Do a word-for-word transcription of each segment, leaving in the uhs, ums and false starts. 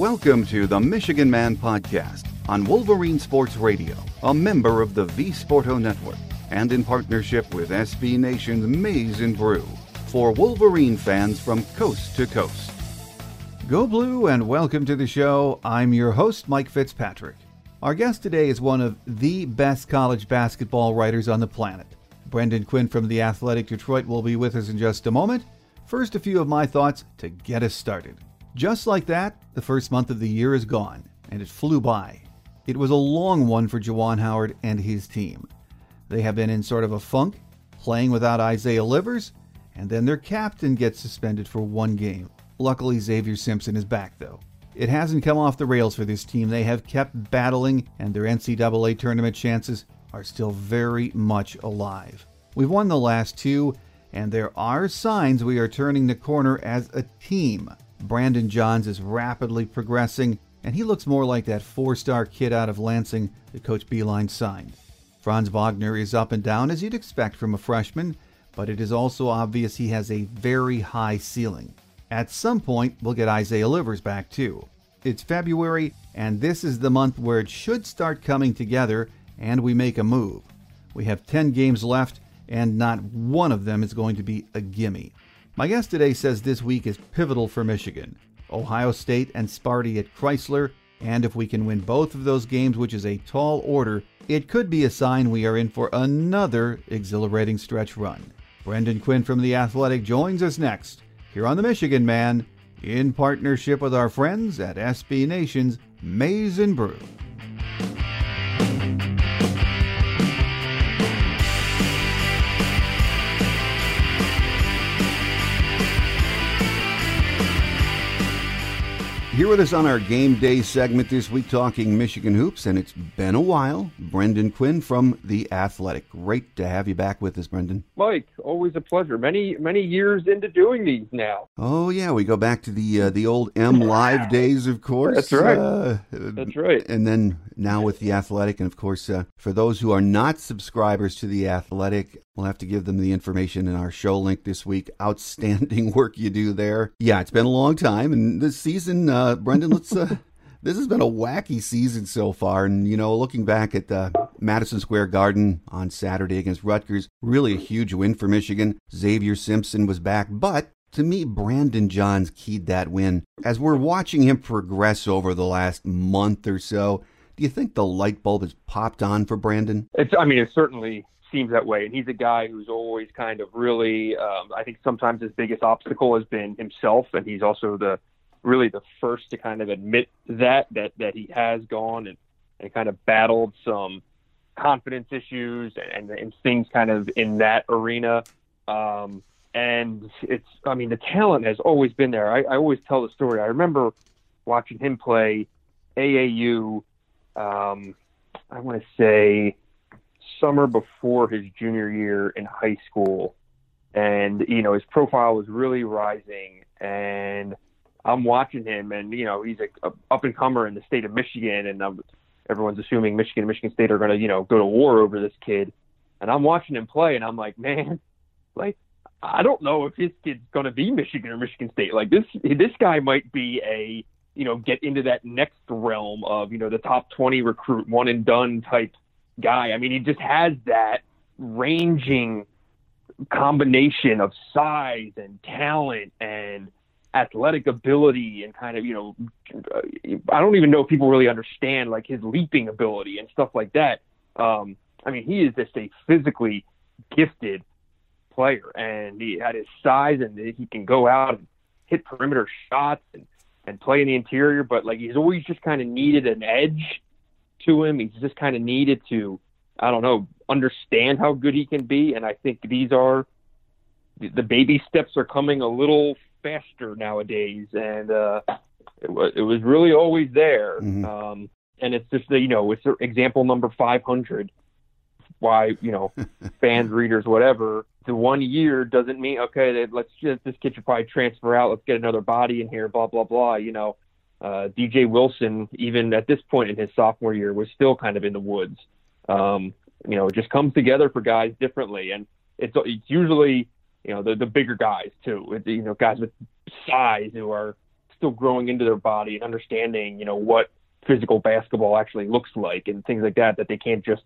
Welcome to the Michigan Man Podcast on Wolverine Sports Radio, a member of the V-Sporto Network, and in partnership with S B Nation's Maize and Brew, for Wolverine fans from coast to coast. Go Blue and welcome to the show. I'm your host, Mike Fitzpatrick. Our guest today is one of the best college basketball writers on the planet. Brendan Quinn from The Athletic Detroit will be with us in just a moment. First, a few of my thoughts to get us started. Just like that, the first month of the year is gone, and it flew by. It was a long one for Juwan Howard and his team. They have been in sort of a funk, playing without Isaiah Livers, and then their captain gets suspended for one game. Luckily, Xavier Simpson is back, though. It hasn't come off the rails for this team. They have kept battling, and their N C double A tournament chances are still very much alive. We've won the last two, and there are signs we are turning the corner as a team. Brandon Johns is rapidly progressing, and he looks more like that four-star kid out of Lansing that Coach Beeline signed. Franz Wagner is up and down, as you'd expect from a freshman, but it is also obvious he has a very high ceiling. At some point, we'll get Isaiah Livers back, too. It's February, and this is the month where it should start coming together, and we make a move. We have ten games left, and not one of them is going to be a gimme. My guest today says this week is pivotal for Michigan. Ohio State and Sparty at Chrysler, and if we can win both of those games, which is a tall order, it could be a sign we are in for another exhilarating stretch run. Brendan Quinn from The Athletic joins us next, here on The Michigan Man, in partnership with our friends at S B Nation's Maize and Brew. Here with us on our game day segment this week, talking Michigan hoops, and it's been a while, Brendan Quinn from The Athletic. Great to have you back with us, Brendan. Mike, always a pleasure. Many, many years into doing these now. Oh, yeah. We go back to the uh, the old M Live days, of course. That's right. Uh, That's right. And then now with The Athletic, and of course, uh, for those who are not subscribers to The Athletic, we'll have to give them the information in our show link this week. Outstanding work you do there. Yeah, it's been a long time, and this season... Uh, Uh, Brendan, let's. Uh, this has been a wacky season so far, and you know, looking back at uh, Madison Square Garden on Saturday against Rutgers, really a huge win for Michigan. Xavier Simpson was back, but to me, Brandon Johns keyed that win. As we're watching him progress over the last month or so, do you think the light bulb has popped on for Brandon? It's, I mean, it certainly seems that way, and he's a guy who's always kind of really. Um, I think sometimes his biggest obstacle has been himself, and he's also the. really the first to kind of admit that, that, that he has gone and, and kind of battled some confidence issues and, and things kind of in that arena. Um, and it's, I mean, the talent has always been there. I, I always tell the story. I remember watching him play A A U, um, I want to say summer before his junior year in high school. And, you know, his profile was really rising, and I'm watching him, and, you know, he's an up-and-comer in the state of Michigan, and I'm, everyone's assuming Michigan and Michigan State are going to, you know, go to war over this kid. And I'm watching him play, and I'm like, man, like, I don't know if his kid's going to be Michigan or Michigan State. Like, this this guy might be a, you know, get into that next realm of, you know, the top twenty recruit, one-and-done type guy. I mean, he just has that ranging combination of size and talent and athletic ability and kind of, you know, I don't even know if people really understand, like, his leaping ability and stuff like that. Um, I mean, he is just a physically gifted player, and he had his size, and he can go out and hit perimeter shots and, and play in the interior, but, like, he's always just kind of needed an edge to him. He's just kind of needed to, I don't know, understand how good he can be, and I think these are, the baby steps are coming a little faster nowadays, and uh it was it was really always there. Mm-hmm. um and it's just the, you know, it's example number five hundred why, you know, fans, readers, whatever, the one year doesn't mean, okay, let's just, this kid should probably transfer out, let's get another body in here, blah blah blah, you know. uh D J Wilson, even at this point in his sophomore year, was still kind of in the woods. Um you know, it just comes together for guys differently, and it's it's usually, you know, the the bigger guys too, you know, guys with size who are still growing into their body and understanding, you know, what physical basketball actually looks like and things like that, that they can't just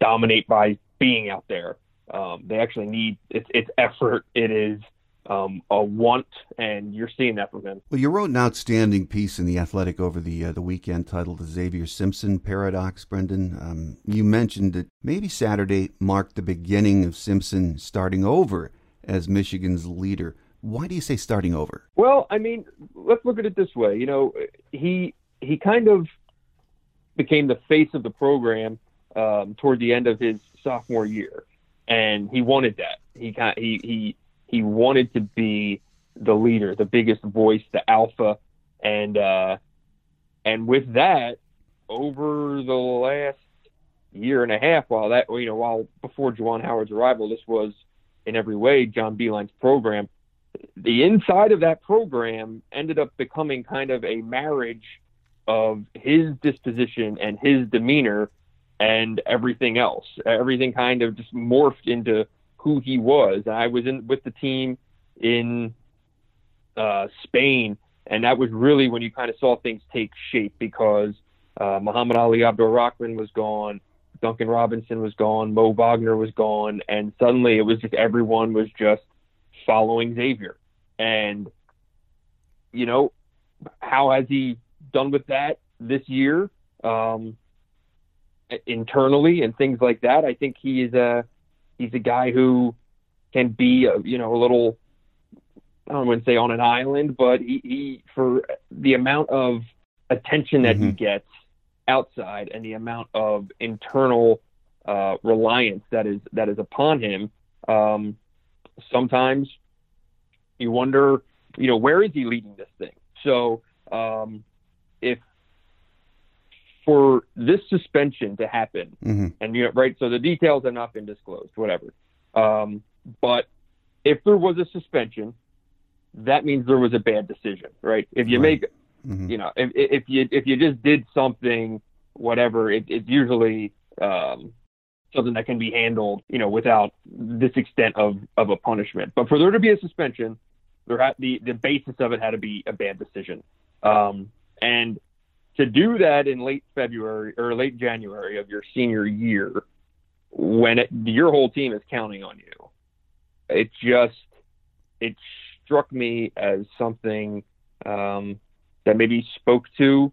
dominate by being out there. Um, they actually need it's, it's effort. It is um, a want, and you're seeing that from him. Well, you wrote an outstanding piece in The Athletic over the uh, the weekend titled The Xavier Simpson Paradox, Brendan. Um, you mentioned that maybe Saturday marked the beginning of Simpson starting over as Michigan's leader. Why do you say starting over? Well, I mean, let's look at it this way. You know, he he kind of became the face of the program um, toward the end of his sophomore year. And he wanted that. He kind he he he wanted to be the leader, the biggest voice, the alpha, and uh, and with that, over the last year and a half, while that you know while before Juwan Howard's arrival, this was in every way John Beeline's program. The inside of that program ended up becoming kind of a marriage of his disposition and his demeanor and everything else. Everything kind of just morphed into who he was. I was in with the team in uh, Spain, and that was really when you kind of saw things take shape, because uh, Muhammad-Ali Abdur-Rahkman was gone, Duncan Robinson was gone, Mo Wagner was gone, and suddenly it was just everyone was just following Xavier. And, you know, how has he done with that this year? Um, internally and things like that. I think he is a, he's a guy who can be, a, you know, a little, I don't want to say on an island, but he, he for the amount of attention that mm-hmm. he gets outside and the amount of internal uh, reliance that is, that is upon him. Um, sometimes you wonder, you know, where is he leading this thing? So um, if, for this suspension to happen mm-hmm. and, you know, right. So the details have not been disclosed, whatever. Um, but if there was a suspension, that means there was a bad decision, right? If you right. make, mm-hmm. you know, if, if you, if you just did something, whatever, it, it's usually um, something that can be handled, you know, without this extent of, of a punishment. But for there to be a suspension, there had the, the basis of it had to be a bad decision. Um, and, To do that in late February or late January of your senior year, when it, your whole team is counting on you, it just, it struck me as something um, that maybe spoke to,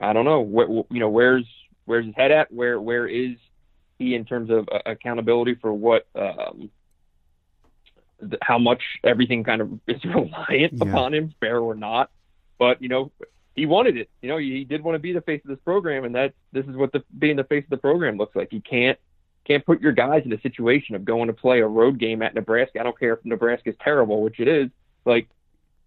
I don't know, what, you know, where's, where's his head at? Where, where is he in terms of uh, accountability for what, um, th- how much everything kind of is reliant yeah. upon him, fair or not. But, you know, he wanted it. You know, he did want to be the face of this program, and that this is what the being the face of the program looks like. You can't can't put your guys in a situation of going to play a road game at Nebraska. I don't care if Nebraska's terrible, which it is. Like,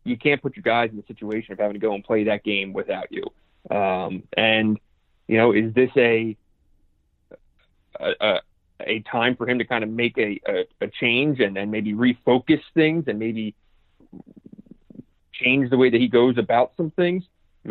you can't put your guys in the situation of having to go and play that game without you. Um, and, you know, is this a, a a time for him to kind of make a, a, a change and, and maybe refocus things and maybe change the way that he goes about some things?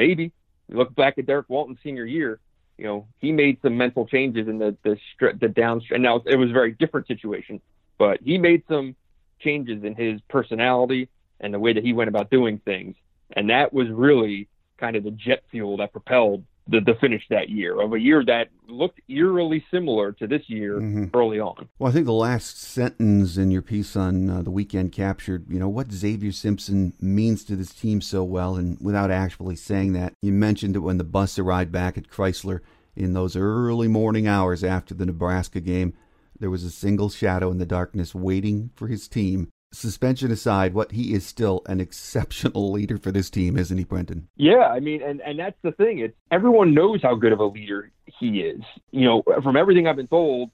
Maybe. You look back at Derek Walton's senior year, you know, he made some mental changes in the the, the downstream. Now, it was a very different situation, but he made some changes in his personality and the way that he went about doing things. And that was really kind of the jet fuel that propelled the, the finish that year, of a year that looked eerily similar to this year mm-hmm. early on. Well, I think the last sentence in your piece on uh, the weekend captured, you know, what Xavier Simpson means to this team so well, and without actually saying that. You mentioned that when the bus arrived back at Chrysler in those early morning hours after the Nebraska game, there was a single shadow in the darkness waiting for his team. Suspension aside, what he is still an exceptional leader for this team, isn't he, Brendan? Yeah, I mean, and, and that's the thing. It's, everyone knows how good of a leader he is. You know, from everything I've been told,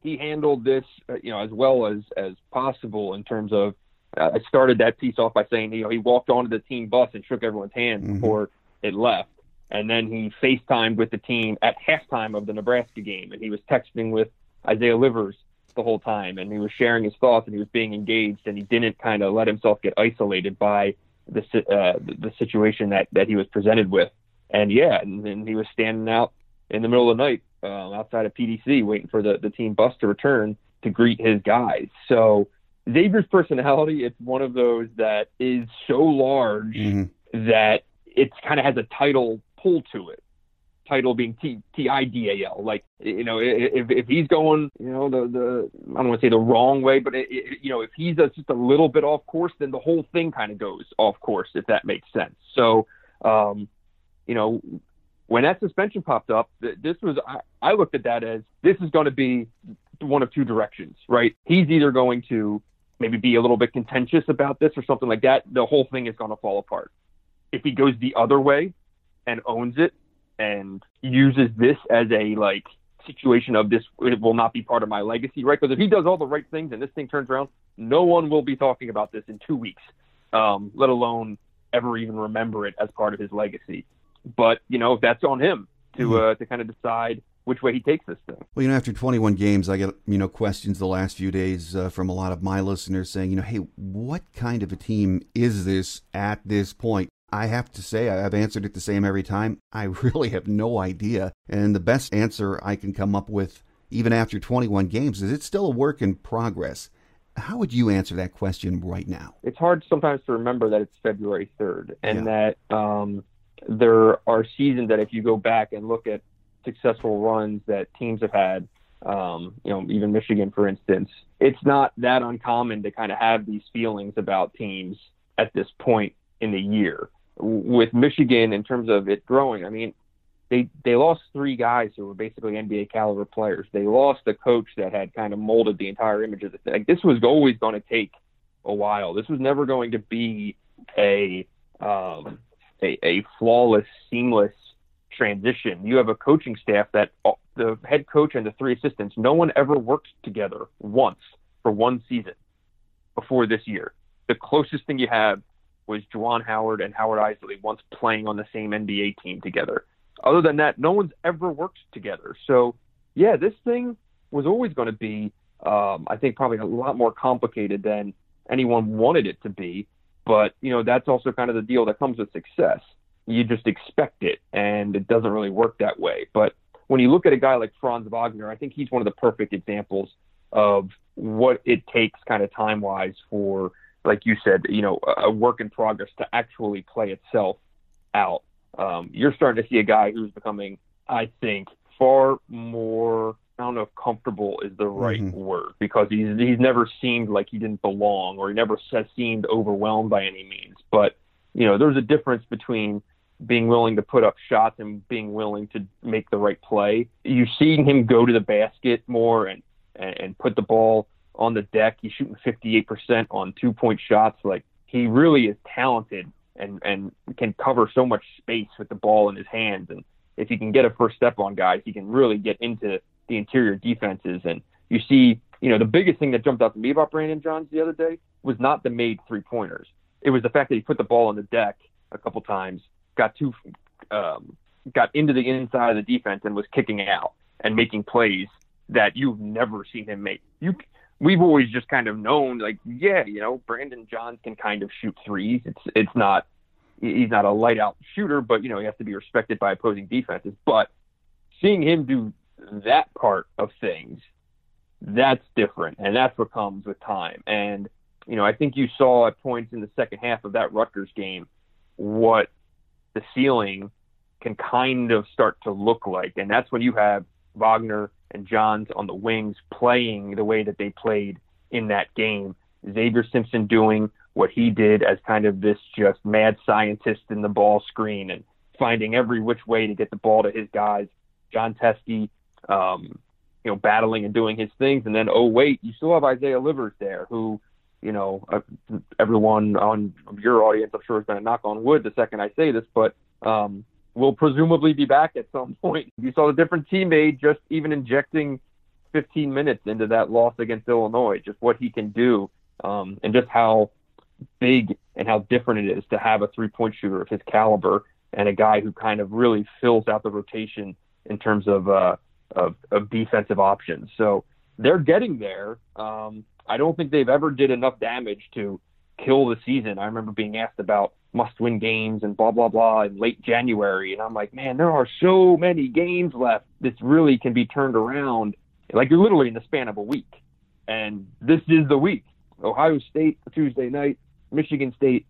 he handled this, uh, you know, as well as, as possible in terms of, uh, I started that piece off by saying, you know, he walked onto the team bus and shook everyone's hand mm-hmm. before it left. And then he FaceTimed with the team at halftime of the Nebraska game. And he was texting with Isaiah Livers the whole time, and he was sharing his thoughts, and he was being engaged, and he didn't kind of let himself get isolated by the uh, the situation that, that he was presented with. And yeah, and then he was standing out in the middle of the night uh, outside of P D C waiting for the, the team bus to return to greet his guys. So Xavier's personality, it's one of those that is so large mm-hmm. that it kind of has a title pull to it. Title being T T I D A L. Like, you know, if if he's going, you know, the the I don't want to say the wrong way, but it, it, you know, if he's a, just a little bit off course, then the whole thing kind of goes off course, if that makes sense. So, um, you know, when that suspension popped up, this was I, I looked at that as this is going to be one of two directions, right? He's either going to maybe be a little bit contentious about this or something like that. The whole thing is going to fall apart. If he goes the other way and owns it, and uses this as a like situation of this, it will not be part of my legacy, right? Because if he does all the right things and this thing turns around, no one will be talking about this in two weeks, um, let alone ever even remember it as part of his legacy. But, you know, that's on him to uh, to kind of decide which way he takes this thing. Well, you know, after twenty-one games, I get, you know, questions the last few days uh, from a lot of my listeners saying, you know, hey, what kind of a team is this at this point? I have to say, I've answered it the same every time. I really have no idea. And the best answer I can come up with, even after twenty-one games, is it's still a work in progress. How would you answer that question right now? It's hard sometimes to remember that it's February third and yeah. that um, there are seasons that if you go back and look at successful runs that teams have had, um, you know, even Michigan, for instance, it's not that uncommon to kind of have these feelings about teams at this point in the year. With Michigan, in terms of it growing, I mean, they they lost three guys who were basically N B A caliber players. They lost a coach that had kind of molded the entire image of the thing. Like, this was always going to take a while. This was never going to be a, um, a a flawless, seamless transition. You have a coaching staff that uh, the head coach and the three assistants, no one ever worked together once for one season before this year. The closest thing you have was Juwan Howard and Howard Eisley once playing on the same N B A team together. Other than that, no one's ever worked together. So, yeah, this thing was always going to be, um, I think, probably a lot more complicated than anyone wanted it to be. But, you know, that's also kind of the deal that comes with success. You just expect it, and it doesn't really work that way. But when you look at a guy like Franz Wagner, I think he's one of the perfect examples of what it takes kind of time-wise for, like you said, you know, a work in progress to actually play itself out. Um, you're starting to see a guy who's becoming, I think, far more, I don't know if comfortable is the right mm-hmm. word, because he's, he's never seemed like he didn't belong, or he never seemed overwhelmed by any means. But, you know, there's a difference between being willing to put up shots and being willing to make the right play. You're seeing him go to the basket more and, and, and put the ball on the deck. He's shooting fifty-eight percent on two-point shots. Like, he really is talented and and can cover so much space with the ball in his hands. And if he can get a first step on guys, he can really get into the interior defenses. And you see, you know, the biggest thing that jumped out to me about Brandon Johns the other day was not the made three-pointers. It was the fact that he put the ball on the deck a couple times, got two, um, got into the inside of the defense and was kicking out and making plays that you've never seen him make. You We've always just kind of known, like, yeah, you know, Brandon Johns can kind of shoot threes. It's it's not he's not a light out shooter, but, you know, he has to be respected by opposing defenses. But seeing him do that part of things, that's different, and that's what comes with time. And, you know, I think you saw at points in the second half of that Rutgers game what the ceiling can kind of start to look like, and that's when you have Wagner and Johns on the wings playing the way that they played in that game. Xavier Simpson doing what he did as kind of this just mad scientist in the ball screen and finding every which way to get the ball to his guys. John Teske, um, you know, battling and doing his things. And then, oh, wait, you still have Isaiah Livers there who, you know, uh, everyone on your audience, I'm sure, is going to knock on wood the second I say this, but um, will presumably be back at some point. You saw the different teammate just even injecting fifteen minutes into that loss against Illinois, just what he can do, um, and just how big and how different it is to have a three-point shooter of his caliber and a guy who kind of really fills out the rotation in terms of uh, of, of defensive options. So they're getting there. Um, I don't think they've ever did enough damage to kill the season. I remember being asked about must-win games and blah, blah, blah in late January. And I'm like, man, there are so many games left. This really can be turned around. Like, you're literally in the span of a week. And this is the week. Ohio State Tuesday night, Michigan State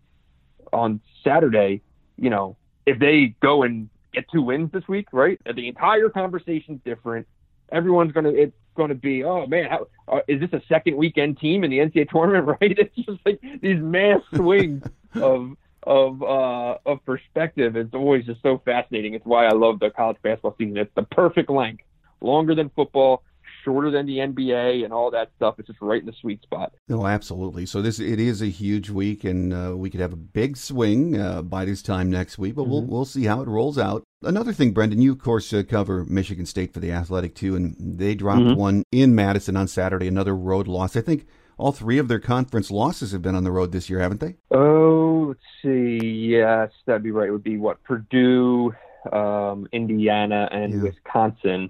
on Saturday. you know, if they go and get two wins this week, right, the entire conversation's different. Everyone's going to, it's going to be, oh man, how, uh, is this a second weekend team in the N C A A tournament, right? It's just like these mass swings of, of, uh, of perspective. It's always just so fascinating. It's why I love the college basketball season. It's the perfect length, longer than football, shorter than the N B A and all that stuff. It's just right in the sweet spot. No, absolutely. So this, it is a huge week, and uh, we could have a big swing uh, by this time next week, but mm-hmm. we'll we'll see how it rolls out. Another thing, Brendan, you, of course, uh, cover Michigan State for The Athletic, too, and they dropped mm-hmm. one in Madison on Saturday, another road loss. I think all three of their conference losses have been on the road this year, haven't they? Oh, let's see. Yes, that'd be right. It would be, what, Purdue, um, Indiana, and yeah. Wisconsin.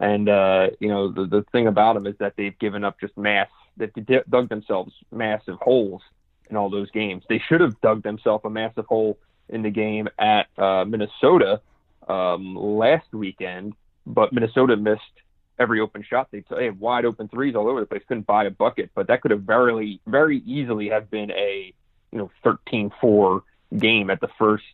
And, uh, you know, the, the thing about them is that they've given up just mass, that they dug themselves massive holes in all those games. They should have dug themselves a massive hole in the game at uh, Minnesota um, last weekend, but Minnesota missed every open shot. They, t- they had wide open threes all over the place, couldn't buy a bucket, but that could have very, very easily have been a, you know, thirteen four game at the first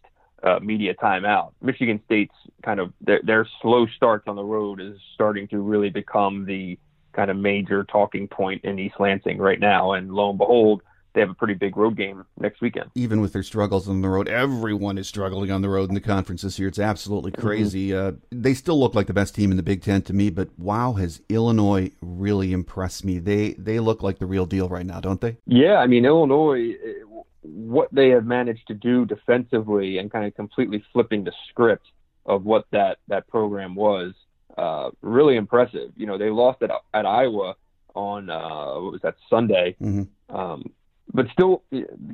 Uh, media timeout. Michigan State's kind of their, their slow starts on the road is starting to really become the kind of major talking point in East Lansing right now. And lo and behold, they have a pretty big road game next weekend. Even with their struggles on the road, everyone is struggling on the road in the conference this year. It's absolutely crazy. Mm-hmm. Uh, they still look like the best team in the Big Ten to me, but wow, has Illinois really impressed me. They, they look like the real deal right now, don't they? Yeah, I mean, Illinois... It, what they have managed to do defensively and kind of completely flipping the script of what that, that program was, uh, really impressive. You know, they lost at, at Iowa on, uh, what was that, Sunday, mm-hmm. um, but still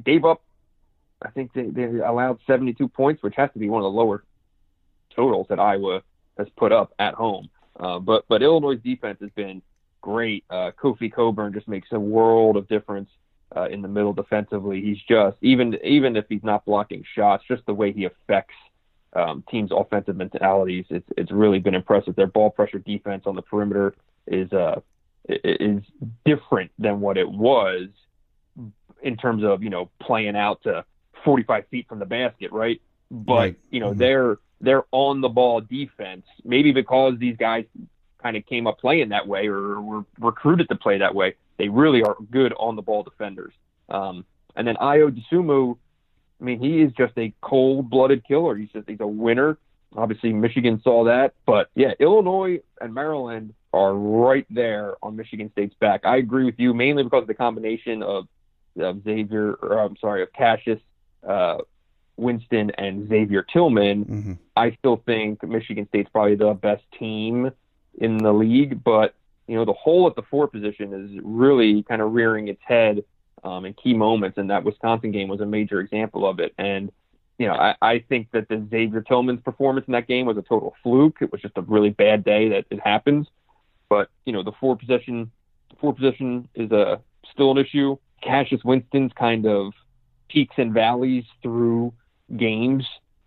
gave up, I think they, they allowed seventy-two points, which has to be one of the lower totals that Iowa has put up at home. Uh, but, but Illinois' defense has been great. Uh, Kofi Coburn just makes a world of difference. Uh, in the middle defensively, he's just even even if he's not blocking shots, just the way he affects um, teams' offensive mentalities, it's it's really been impressive. Their ball pressure defense on the perimeter is uh is different than what it was in terms of, you know, playing out to forty-five feet from the basket, right? But right. you know mm-hmm. they're they're on the ball defense, maybe because these guys kind of came up playing that way or were recruited to play that way. They really are good on-the-ball defenders. Um, and then Ayo Dosunmu, I mean, he is just a cold-blooded killer. He's just, he's a winner. Obviously, Michigan saw that. But, yeah, Illinois and Maryland are right there on Michigan State's back. I agree with you, mainly because of the combination of, of Xavier – or I'm sorry, of Cassius uh, Winston and Xavier Tillman. Mm-hmm. I still think Michigan State's probably the best team in the league, but – you know, the hole at the four position is really kind of rearing its head um, in key moments, and that Wisconsin game was a major example of it. And, you know, I, I think that the Xavier Tillman's performance in that game was a total fluke. It was just a really bad day that it happens. But, you know, the four position, four position is a, still an issue. Cassius Winston's kind of peaks and valleys through games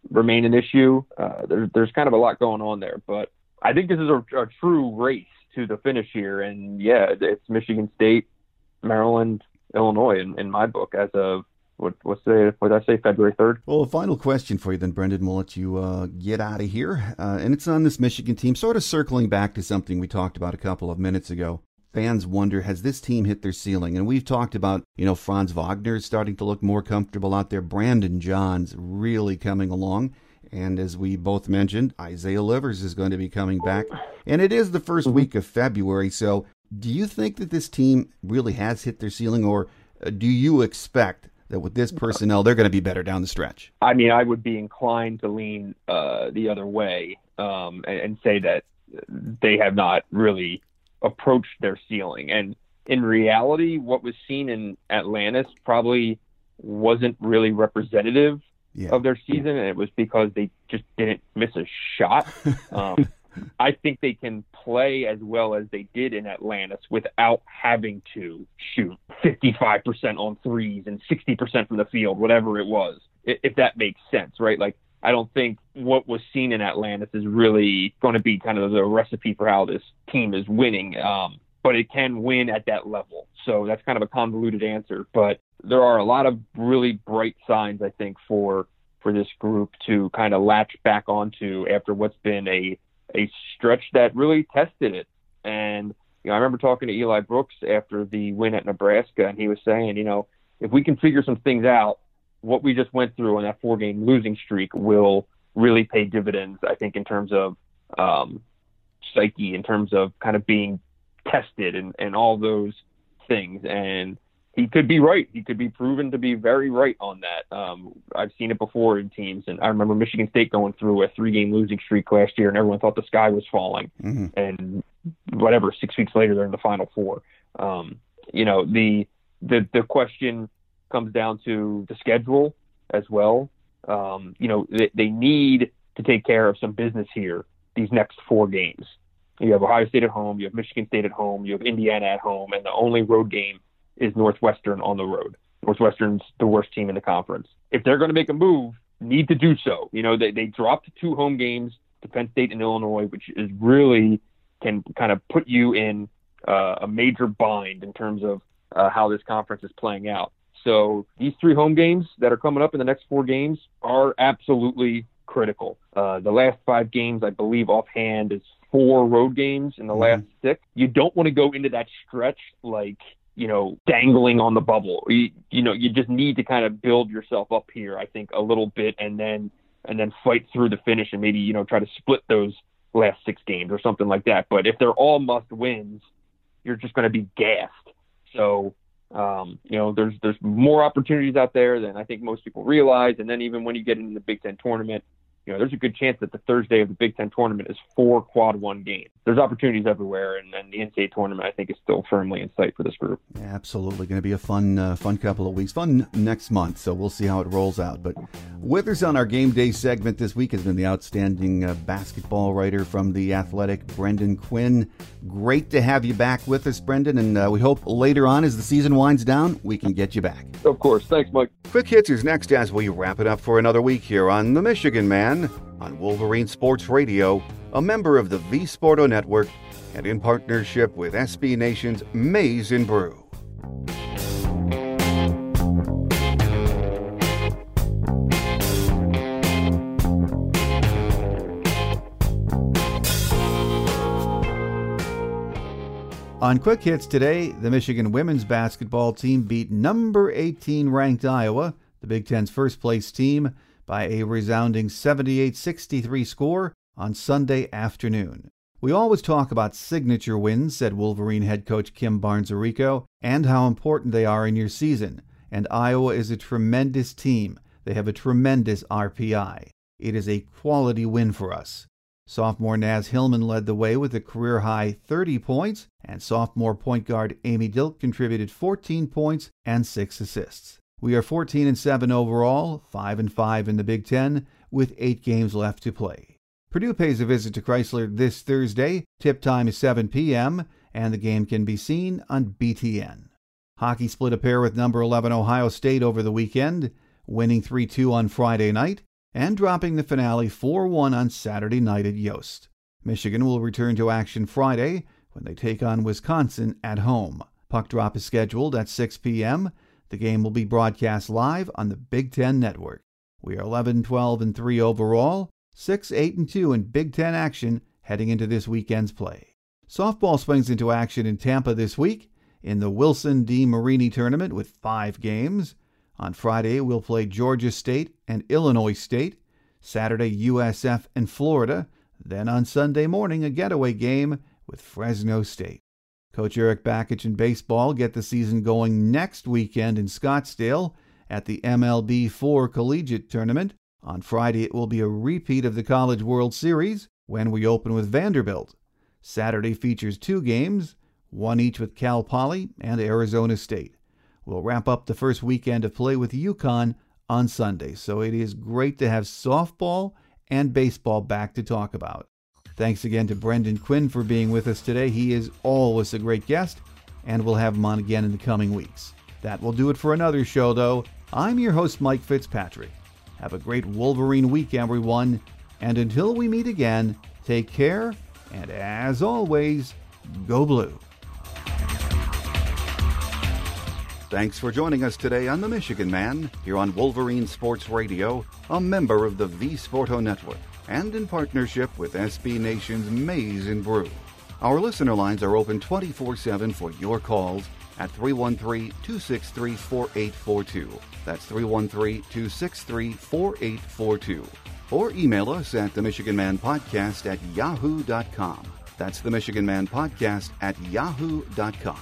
remain an issue. Uh, there, there's kind of a lot going on there. But I think this is a, a true race to the finish here, and yeah, it's Michigan State, Maryland, Illinois in, in my book as of what what's the what did I say February third. Well, a final question for you then, Brendan. We'll let you uh, get out of here, uh, and it's on this Michigan team. Sort of circling back to something we talked about a couple of minutes ago. Fans wonder, has this team hit their ceiling? And we've talked about, you know, Franz Wagner is starting to look more comfortable out there. Brandon Johns really coming along. And as we both mentioned, Isaiah Livers is going to be coming back. And it is the first week of February. So do you think that this team really has hit their ceiling, or do you expect that with this personnel, they're going to be better down the stretch? I mean, I would be inclined to lean uh, the other way um, and, and say that they have not really approached their ceiling. And in reality, what was seen in Atlantis probably wasn't really representative Yeah. of their season, and it was because they just didn't miss a shot. Um, I think they can play as well as they did in Atlantis without having to shoot fifty-five percent on threes and sixty percent from the field, whatever it was, if that makes sense, right? Like, I don't think what was seen in Atlantis is really going to be kind of the recipe for how this team is winning, um, but it can win at that level. So that's kind of a convoluted answer, but there are a lot of really bright signs, I think, for for this group to kind of latch back onto after what's been a a stretch that really tested it. And you know, I remember talking to Eli Brooks after the win at Nebraska, and he was saying, you know, if we can figure some things out, what we just went through on that four-game losing streak will really pay dividends, I think, in terms of um, psyche, in terms of kind of being tested and, and all those things. And he could be right. He could be proven to be very right on that. Um, I've seen it before in teams. And I remember Michigan State going through a three-game losing streak last year, and everyone thought the sky was falling. Mm-hmm. And whatever, six weeks later, they're in the Final Four. Um, you know, the, the, the question comes down to the schedule as well. Um, you know, they, they need to take care of some business here these next four games. You have Ohio State at home, you have Michigan State at home, you have Indiana at home, and the only road game is Northwestern on the road. Northwestern's the worst team in the conference. If they're going to make a move, need to do so. You know, they, they dropped two home games to Penn State and Illinois, which is really can kind of put you in uh, a major bind in terms of uh, how this conference is playing out. So these three home games that are coming up in the next four games are absolutely critical. Uh, the last five games, I believe offhand, is four road games in the last six. You don't want to go into that stretch like, you know, dangling on the bubble. You, you know, you just need to kind of build yourself up here, I think, a little bit, and then and then fight through the finish and maybe, you know, try to split those last six games or something like that. But if they're all must wins, you're just going to be gassed. So Um, you know, there's there's more opportunities out there than I think most people realize. And then even when you get into the Big Ten tournament, you know, there's a good chance that the Thursday of the Big Ten tournament is four quad one games. There's opportunities everywhere, and, and the N C A A tournament, I think, is still firmly in sight for this group. Yeah, absolutely. Going to be a fun, uh, fun couple of weeks. Fun next month, so we'll see how it rolls out. But with us on our game day segment this week has been the outstanding uh, basketball writer from The Athletic, Brendan Quinn. Great to have you back with us, Brendan, and uh, we hope later on as the season winds down, we can get you back. Of course. Thanks, Mike. Quick Hits is next as we wrap it up for another week here on The Michigan Man, on Wolverine Sports Radio, a member of the V-Sporto Network, and in partnership with S B Nation's Maize and Brew. On Quick Hits today, the Michigan women's basketball team beat number eighteen ranked Iowa, the Big Ten's first place team, by a resounding seventy-eight sixty-three score on Sunday afternoon. We always talk about signature wins, said Wolverine head coach Kim Barnes-Arico, and how important they are in your season. And Iowa is a tremendous team. They have a tremendous R P I. It is a quality win for us. Sophomore Naz Hillman led the way with a career-high thirty points, and sophomore point guard Amy Dilk contributed fourteen points and six assists. We are fourteen and seven overall, five and five in the Big Ten, with eight games left to play. Purdue pays a visit to Chrysler this Thursday. Tip time is seven p.m., and the game can be seen on B T N. Hockey split a pair with number eleven Ohio State over the weekend, winning three two on Friday night, and dropping the finale four one on Saturday night at Yost. Michigan will return to action Friday when they take on Wisconsin at home. Puck drop is scheduled at six p.m., The game will be broadcast live on the Big Ten Network. We are eleven twelve and three overall, six eight and two in Big Ten action heading into this weekend's play. Softball swings into action in Tampa this week in the Wilson D. Marini tournament with five games. On Friday, we'll play Georgia State and Illinois State, Saturday U S F and Florida, then on Sunday morning a getaway game with Fresno State. Coach Eric Bakich and baseball get the season going next weekend in Scottsdale at the M L B four Collegiate Tournament. On Friday, it will be a repeat of the College World Series when we open with Vanderbilt. Saturday features two games, one each with Cal Poly and Arizona State. We'll wrap up the first weekend of play with UConn on Sunday, so it is great to have softball and baseball back to talk about. Thanks again to Brendan Quinn for being with us today. He is always a great guest, and we'll have him on again in the coming weeks. That will do it for another show, though. I'm your host, Mike Fitzpatrick. Have a great Wolverine week, everyone. And until we meet again, take care, and as always, go blue. Thanks for joining us today on The Michigan Man, here on Wolverine Sports Radio, a member of the V-Sporto Network, and in partnership with S B Nation's Maize and Brew. Our listener lines are open twenty-four seven for your calls at three one three, two six three, four eight four two. That's three one three, two six three, four eight four two. Or email us at themichiganmanpodcast at yahoo dot com. That's themichiganmanpodcast at yahoo dot com.